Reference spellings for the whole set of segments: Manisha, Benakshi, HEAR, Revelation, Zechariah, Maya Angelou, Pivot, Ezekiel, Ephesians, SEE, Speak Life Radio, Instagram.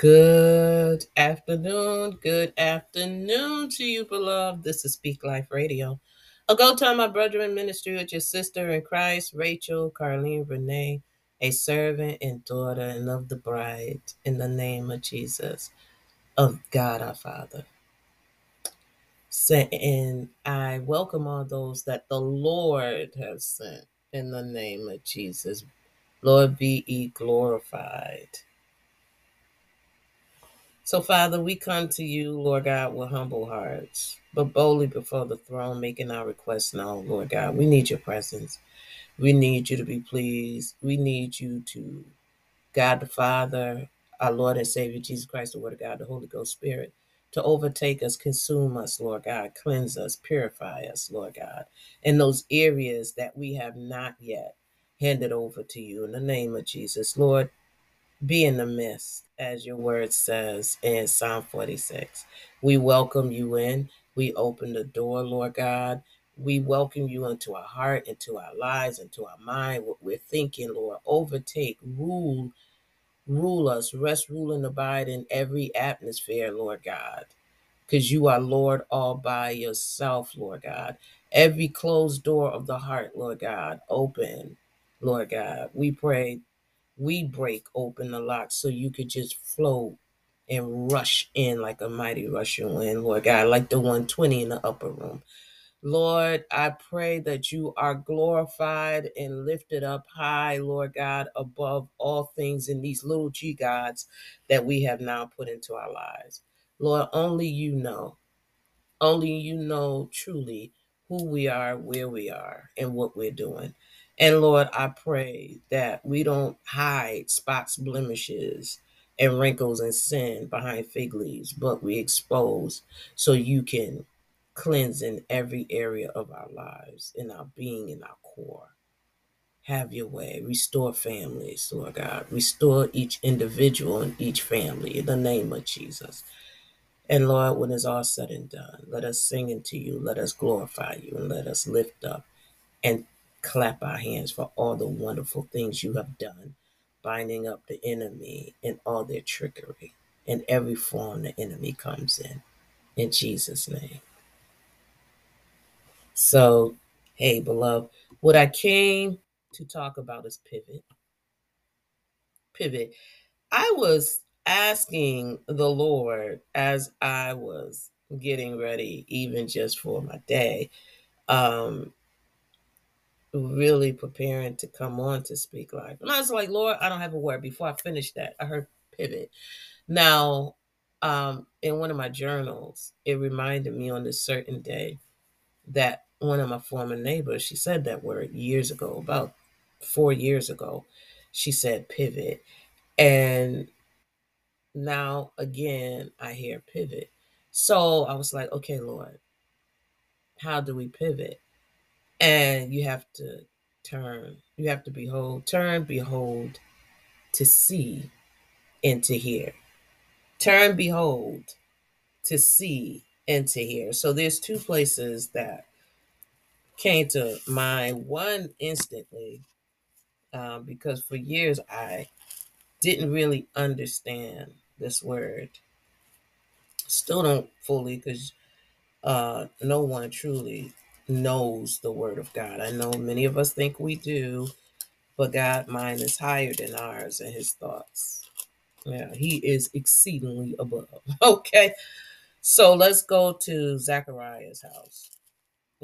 Good afternoon to you, beloved. This is Speak Life Radio. A go time, my brethren, ministry with your sister in Christ, Rachel, Carlene, Renee, a servant and daughter and of the bride, in the name of Jesus, of God our Father. And I welcome all those that the Lord has sent in the name of Jesus. Lord, be ye glorified. So, Father, we come to you, Lord God, with humble hearts, but boldly before the throne, making our requests known, Lord God. We need your presence. We need you to be pleased. We need you to, God the Father, our Lord and Savior, Jesus Christ, the Word of God, the Holy Ghost Spirit, to overtake us, consume us, Lord God, cleanse us, purify us, Lord God, in those areas that we have not yet handed over to you. In the name of Jesus, Lord, be in the midst, as your word says in Psalm 46. We welcome you in. We open the door, Lord God. We welcome you into our heart, into our lives, into our mind, what we're thinking, Lord. Overtake, rule us, rest, rule, and abide in every atmosphere, Lord God, because you are Lord all by yourself, Lord God. Every closed door of the heart, Lord God, open, Lord God. We pray. We break open the lock so you could just flow and rush in like a mighty rushing wind, Lord God, like the 120 in the upper room. Lord, I pray that you are glorified and lifted up high, Lord God, above all things in these little G gods that we have now put into our lives. Lord, only you know truly who we are, where we are, and what we're doing. And Lord, I pray that we don't hide spots, blemishes, and wrinkles and sin behind fig leaves, but we expose so you can cleanse in every area of our lives, in our being, in our core. Have your way. Restore families, Lord God. Restore each individual and each family in the name of Jesus. And Lord, when it's all said and done, let us sing unto you, let us glorify you, and let us lift up and clap our hands for all the wonderful things you have done, binding up the enemy and all their trickery in every form the enemy comes in Jesus' name. So, hey, beloved, what I came to talk about is pivot. Pivot. I was asking the Lord as I was getting ready, even just for my day, really preparing to come on to Speak Life. And I was like, Lord, I don't have a word. Before I finished that, I heard pivot. Now, in one of my journals, it reminded me on this certain day that one of my former neighbors, she said that word years ago, about 4 years ago, she said pivot. And now, again, I hear pivot. So I was like, okay, Lord, how do we pivot? And you have to turn, you have to behold, turn, behold, to see and to hear. Turn, behold, to see and to hear. So there's two places that came to mind. One instantly, because for years I didn't really understand this word. Still don't fully, because no one truly knows the word of God. I know many of us think we do, but God's mind is higher than ours and his thoughts. Yeah, he is exceedingly above. Okay, so let's go to Zechariah's house.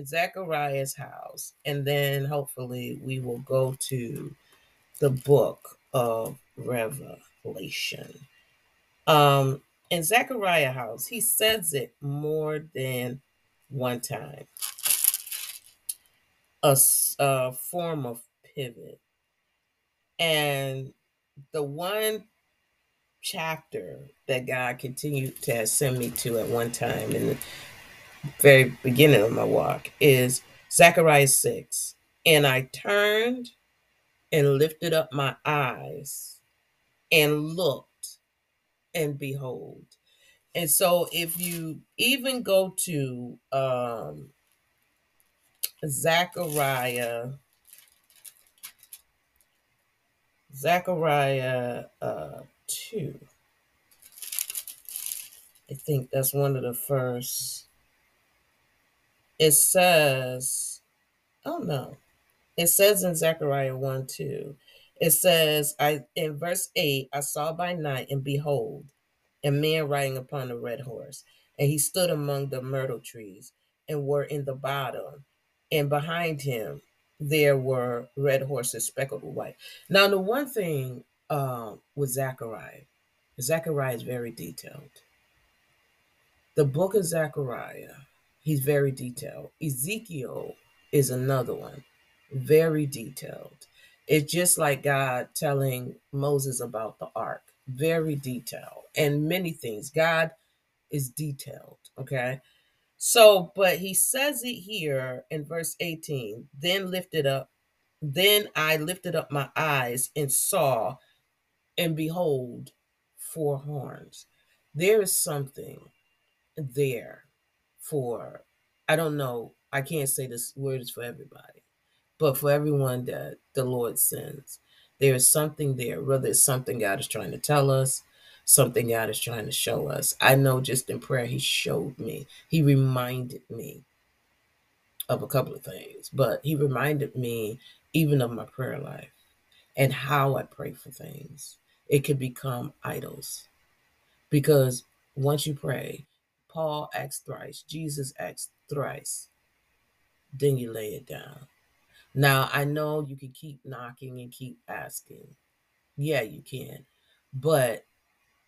Zechariah's house, and then hopefully we will go to the book of Revelation. In Zechariah's house, he says it more than one time. A form of pivot. And the one chapter that God continued to send me to at one time in the very beginning of my walk is Zechariah 6. And I turned and lifted up my eyes and looked, and behold. And so if you even go to Zechariah 2. think that's one of the first. It says, oh no, it says in Zechariah 1:2, it says, in verse 8, I saw by night, and behold, a man riding upon a red horse, and he stood among the myrtle trees, and were in the bottom, and behind him there were red horses speckled with white. Now, the one thing with Zechariah is very detailed. The book of Zechariah, he's very detailed. Ezekiel is another one, very detailed. It's just like God telling Moses about the ark, very detailed, and many things. God is detailed, okay? So, but he says it here in verse 18, then I lifted up my eyes and saw, and behold, four horns. There is something there for, I don't know, I can't say this word is for everybody, but for everyone that the Lord sends, there is something there, whether it's something God is trying to tell us, something God is trying to show us. I know just in prayer, he showed me. He reminded me of a couple of things, but he reminded me even of my prayer life and how I pray for things. It could become idols, because once you pray, Paul acts thrice, Jesus acts thrice, then you lay it down. Now, I know you can keep knocking and keep asking. Yeah, you can, but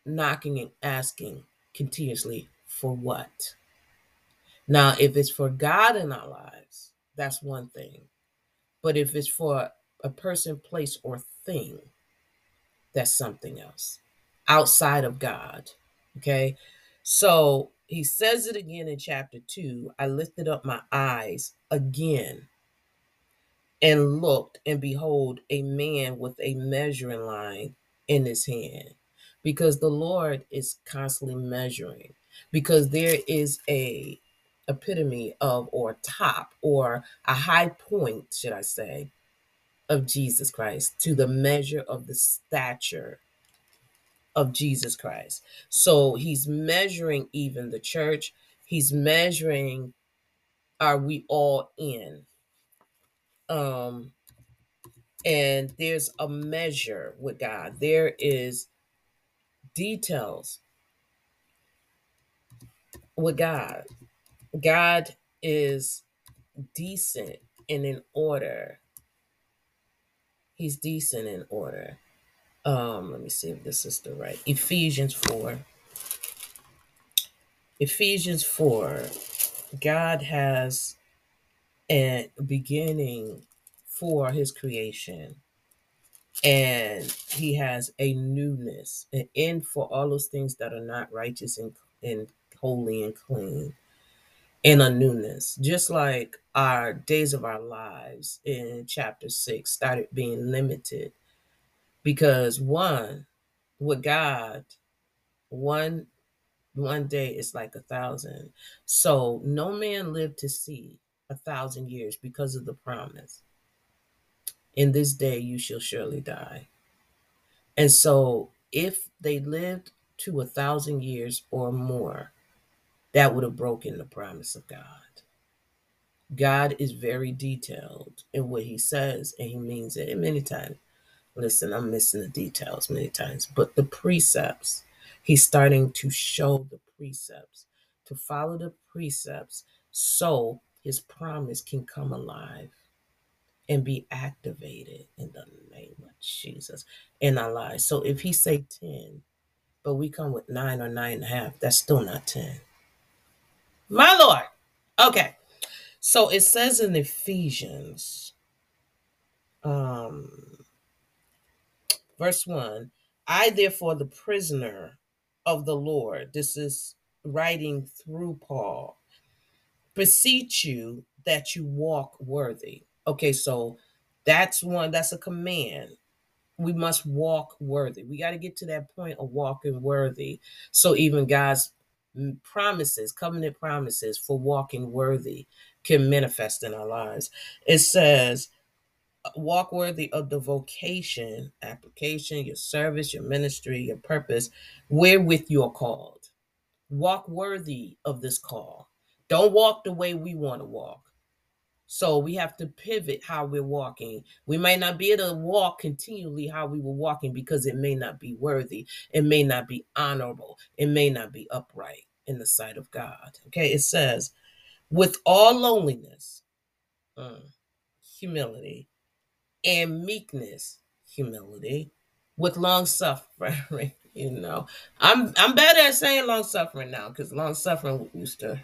knocking and asking continuously for what? Now, if it's for God in our lives, that's one thing. But if it's for a person, place, or thing, that's something else outside of God. Okay. So he says it again in chapter 2. I lifted up my eyes again and looked, and behold, a man with a measuring line in his hand. Because the Lord is constantly measuring, because there is a epitome of, or top, or a high point, should I say, of Jesus Christ, to the measure of the stature of Jesus Christ. So he's measuring even the church. He's measuring, are we all in? And there's a measure with God. There is details with God. God is decent and in order. He's decent in order. Let me see if this is the right. Ephesians 4. God has a beginning for his creation, and he has a newness, an end for all those things that are not righteous and holy and clean, and a newness. Just like our days of our lives in chapter 6 started being limited, because one, with God, one day is like 1,000. So no man lived to see 1,000 years because of the promise. In this day, you shall surely die. And so if they lived to 1,000 years or more, that would have broken the promise of God. God is very detailed in what he says, and he means it. And many times, listen, I'm missing the details many times, but the precepts, he's starting to show the precepts, to follow the precepts so his promise can come alive and be activated in the name of Jesus in our lives. So if he say 10, but we come with 9 or 9.5, that's still not 10. My Lord. Okay. So it says in Ephesians, verse 1, I therefore the prisoner of the Lord, this is writing through Paul, beseech you that you walk worthy. Okay, so that's a command. We must walk worthy. We got to get to that point of walking worthy. So even God's promises, covenant promises for walking worthy can manifest in our lives. It says, walk worthy of the vocation, application, your service, your ministry, your purpose, wherewith you are called. Walk worthy of this call. Don't walk the way we want to walk. So we have to pivot how we're walking. We may not be able to walk continually how we were walking because it may not be worthy. It may not be honorable. It may not be upright in the sight of God. Okay, it says, with all loneliness, humility, and meekness, humility, with long suffering. You know, I'm better at saying long suffering now because long suffering used to.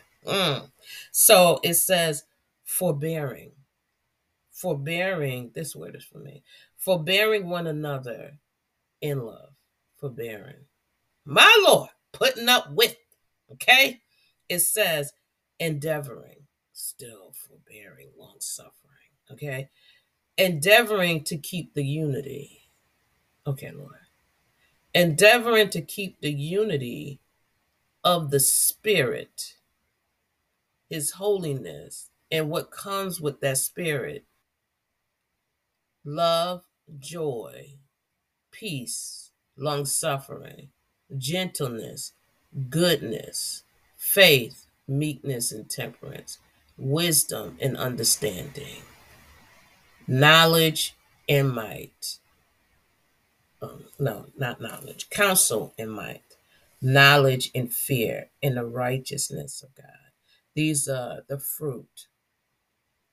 So it says, forbearing, this word is for me, forbearing one another in love, forbearing. My Lord, putting up with, okay? It says endeavoring, still forbearing, long suffering, okay? Endeavoring to keep the unity. Okay, Lord. Endeavoring to keep the unity of the Spirit, His holiness, and what comes with that spirit, love, joy, peace, long-suffering, gentleness, goodness, faith, meekness, and temperance, wisdom and understanding, knowledge and might. Counsel and might, knowledge and fear, and the righteousness of God. These are the fruit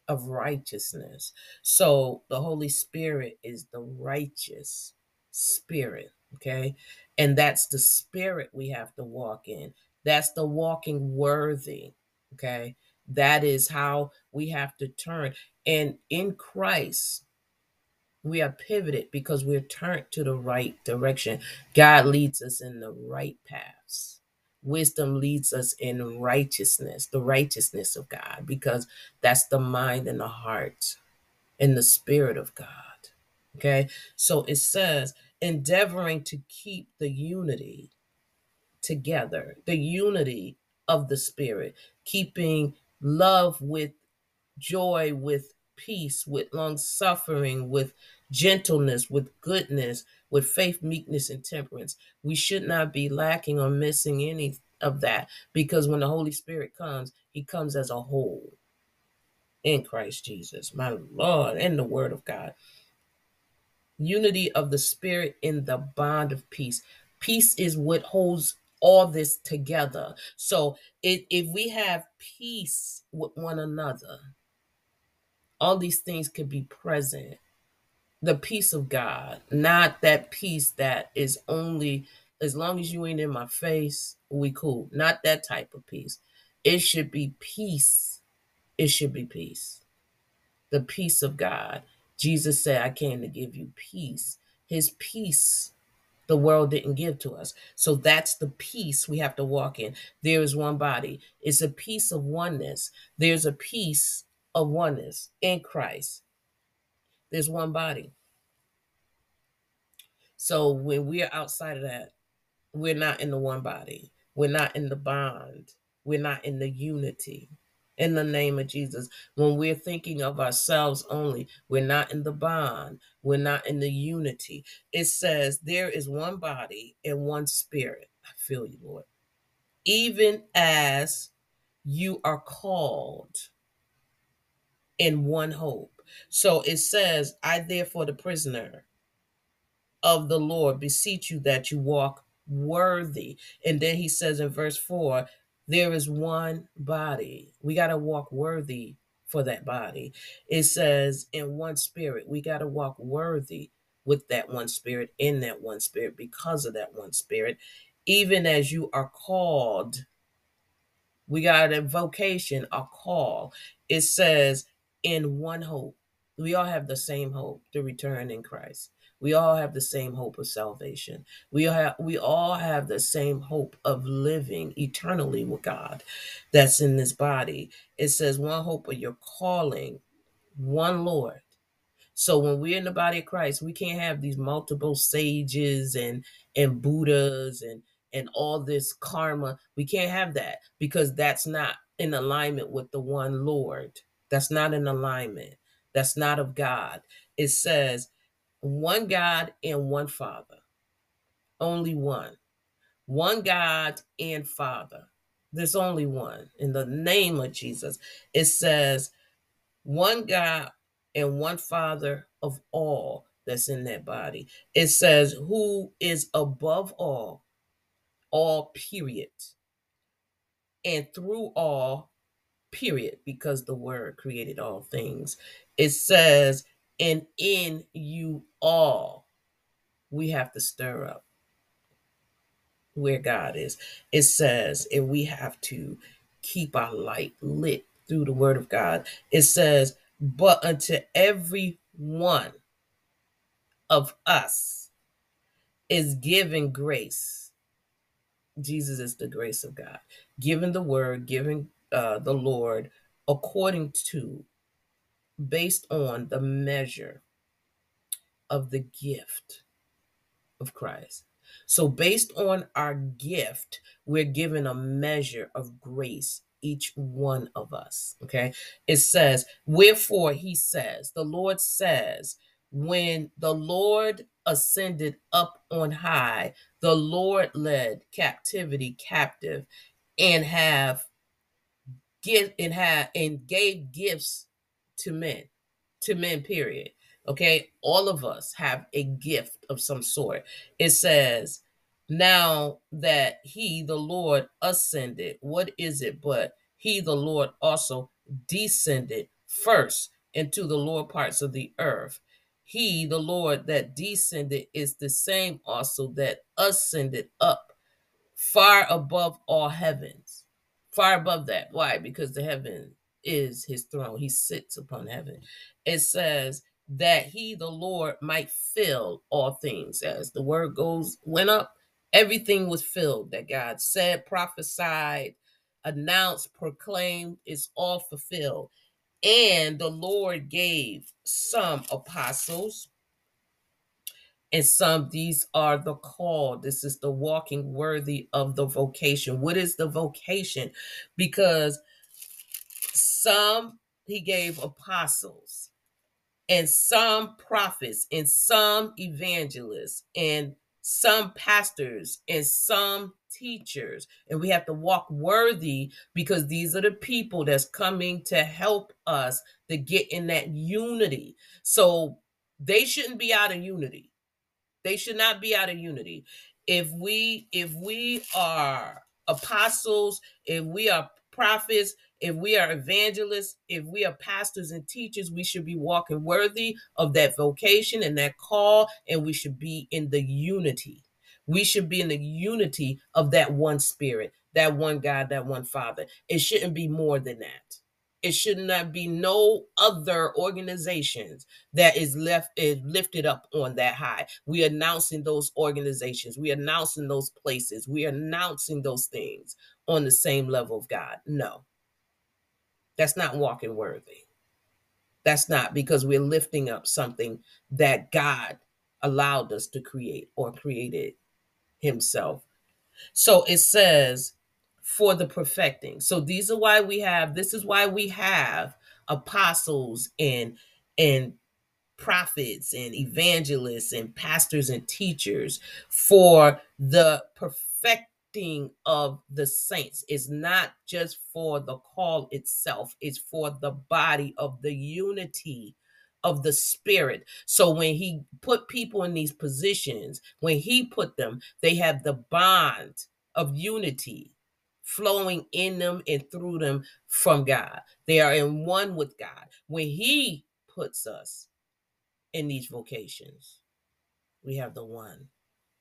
of righteousness. So the Holy Spirit is the righteous spirit, okay? And that's the spirit we have to walk in. That's the walking worthy, okay? That is how we have to turn. And in Christ, we are pivoted because we're turned to the right direction. God leads us in the right paths. Wisdom leads us in righteousness, the righteousness of God, because that's the mind and the heart and the spirit of God. Okay, so it says endeavoring to keep the unity together, the unity of the spirit, keeping love with joy, with peace, with long suffering, with gentleness, with goodness, with faith, meekness, and temperance. We should not be lacking or missing any of that, because when the Holy Spirit comes, he comes as a whole in Christ Jesus, my Lord, and the Word of God. Unity of the Spirit in the bond of peace. Peace is what holds all this together. So if we have peace with one another, all these things could be present. The peace of God, not that peace that is only, as long as you ain't in my face, we cool. Not that type of peace. It should be peace. It should be peace. The peace of God. Jesus said, I came to give you peace. His peace the world didn't give to us. So that's the peace we have to walk in. There is one body. It's a peace of oneness. There's a peace of oneness in Christ. There's one body. So when we are outside of that, we're not in the one body. We're not in the bond. We're not in the unity. In the name of Jesus, when we're thinking of ourselves only, we're not in the bond. We're not in the unity. It says there is one body and one spirit. I feel you, Lord. Even as you are called in one hope. So it says, I therefore the prisoner of the Lord beseech you that you walk worthy. And then he says in verse 4, there is one body. We got to walk worthy for that body. It says in one spirit, we got to walk worthy with that one spirit, in that one spirit, because of that one spirit, even as you are called. We got a vocation, a call. It says, in one hope. We all have the same hope to return in Christ. We all have the same hope of salvation. We all have the same hope of living eternally with God that's in this body. It says one hope of your calling, one Lord. So when we're in the body of Christ, we can't have these multiple sages and Buddhas and all this karma. We can't have that because that's not in alignment with the one Lord. That's not in alignment. That's not of God. It says one God and one Father, only one, one God and Father. There's only one. In the name of Jesus, it says one God and one Father of all that's in that body. It says who is above all period, and through all, period, because the Word created all things. It says, and in you all, we have to stir up where God is. It says, and we have to keep our light lit through the Word of God. It says, but unto every one of us is given grace. Jesus is the grace of God, given the Word, given the Lord, according to, based on the measure of the gift of Christ. So based on our gift, we're given a measure of grace, each one of us. Okay. It says, wherefore he says, the Lord says, when the Lord ascended up on high, the Lord led captivity captive and gave gifts to men, period. Okay. All of us have a gift of some sort. It says, now that he, the Lord, ascended, what is it? But he, the Lord, also descended first into the lower parts of the earth. He, the Lord, that descended is the same also that ascended up far above all heavens. Far above that. Why? Because the heaven is his throne. He sits upon heaven. It says that he, the Lord, might fill all things. As the word goes, went up, everything was filled that God said, prophesied, announced, proclaimed. It's all fulfilled. And the Lord gave some apostles and some, these are the called. This is the walking worthy of the vocation. What is the vocation? Because some he gave apostles and some prophets and some evangelists and some pastors and some teachers, and we have to walk worthy because these are the people that's coming to help us to get in that unity. So they shouldn't be out of unity. They should not be out of unity. If we are apostles, if we are prophets, if we are evangelists, if we are pastors and teachers, we should be walking worthy of that vocation and that call, and we should be in the unity. We should be in the unity of that one Spirit, that one God, that one Father. It shouldn't be more than that. It should not be no other organizations that is lifted up on that high. We are announcing those organizations. We are announcing those places. We are announcing those things on the same level of God. No. That's not walking worthy. That's not, because we're lifting up something that God allowed us to create or created himself. So it says for the perfecting. So this is why we have apostles and prophets and evangelists and pastors and teachers, for the perfecting of the saints. It's not just for the call itself, it's for the body, of the unity of the Spirit. So when he put people in these positions, when he put them, they have the bond of unity flowing in them and through them from God. They are in one with God. When he puts us in these vocations, we have the one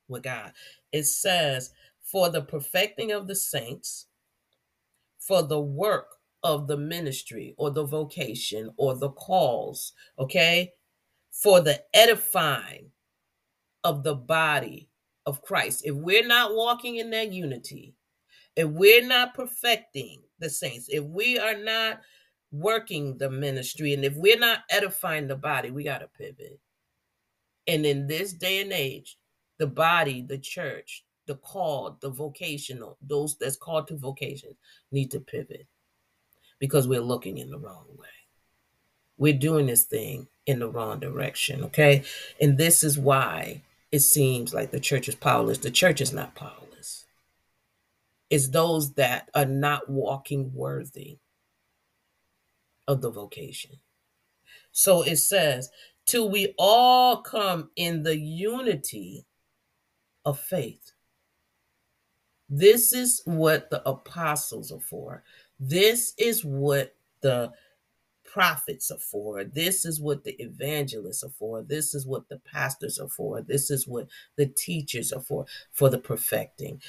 with God. It says, for the perfecting of the saints, for the work of the ministry or the vocation or the calls, okay? For the edifying of the body of Christ. If we're not walking in that unity, if we're not perfecting the saints, if we are not working the ministry, and if we're not edifying the body, we got to pivot. And in this day and age, the body, the church, the called, the vocational, those that's called to vocation need to pivot, because we're looking in the wrong way. We're doing this thing in the wrong direction, okay? And this is why it seems like the church is powerless. The church is not powerless. is those that are not walking worthy of the vocation. So it says, till we all come in the unity of faith. This is what the apostles are for. This is what the prophets are for. This is what the evangelists are for. This is what the pastors are for. This is what the teachers are for the perfecting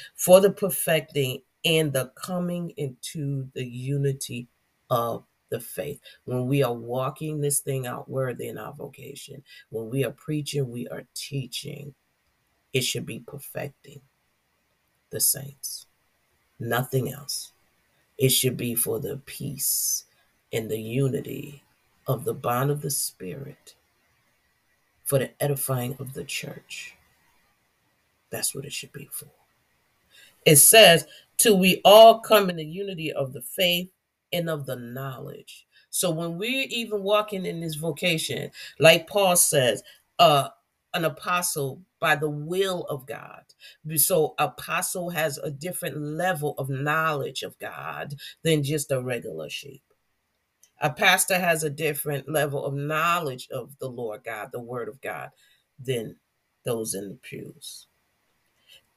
and the coming into the unity of the faith. When we are walking this thing out worthy in our vocation, when we are preaching, we are teaching, it should be perfecting the saints, nothing else. It should be for the peace and the unity of the bond of the Spirit, for the edifying of the church. That's what it should be for. It says, till we all come in the unity of the faith and of the knowledge. So when we're even walking in this vocation, like Paul says, an apostle by the will of God. So apostle has a different level of knowledge of God than just a regular sheep. A pastor has a different level of knowledge of the Lord God, the word of God, than those in the pews.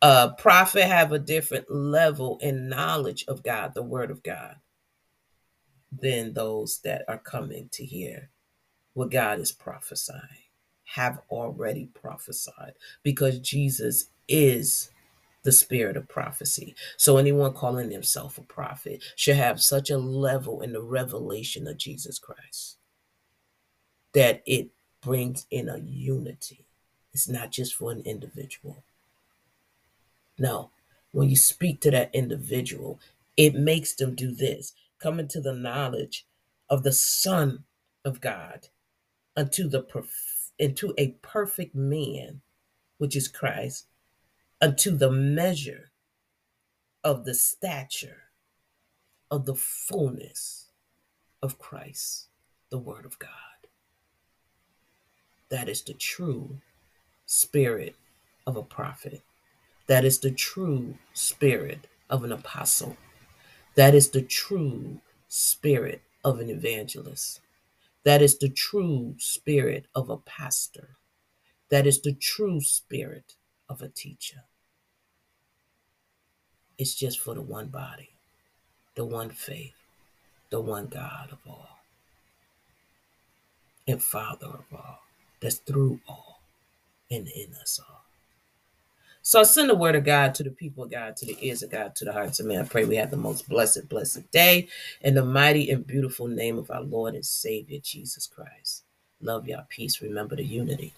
A prophet have a different level in knowledge of God, the word of God, than those that are coming to hear what God is prophesying, have already prophesied, because Jesus is the spirit of prophecy. So anyone calling himself a prophet should have such a level in the revelation of Jesus Christ that it brings in a unity. It's not just for an individual. No, when you speak to that individual, it makes them do this, come into the knowledge of the Son of God unto a perfect man, which is Christ, unto the measure of the stature of the fullness of Christ, the word of God. That is the true spirit of a prophet. That is the true spirit of an apostle. That is the true spirit of an evangelist. That is the true spirit of a pastor. That is the true spirit of a teacher. It's just for the one body, the one faith, the one God of all, and Father of all, that's through all and in us all. So send the word of God to the people of God, to the ears of God, to the hearts of man. I pray we have the most blessed day in the mighty and beautiful name of our Lord and Savior, Jesus Christ. Love y'all. Peace. Remember the unity.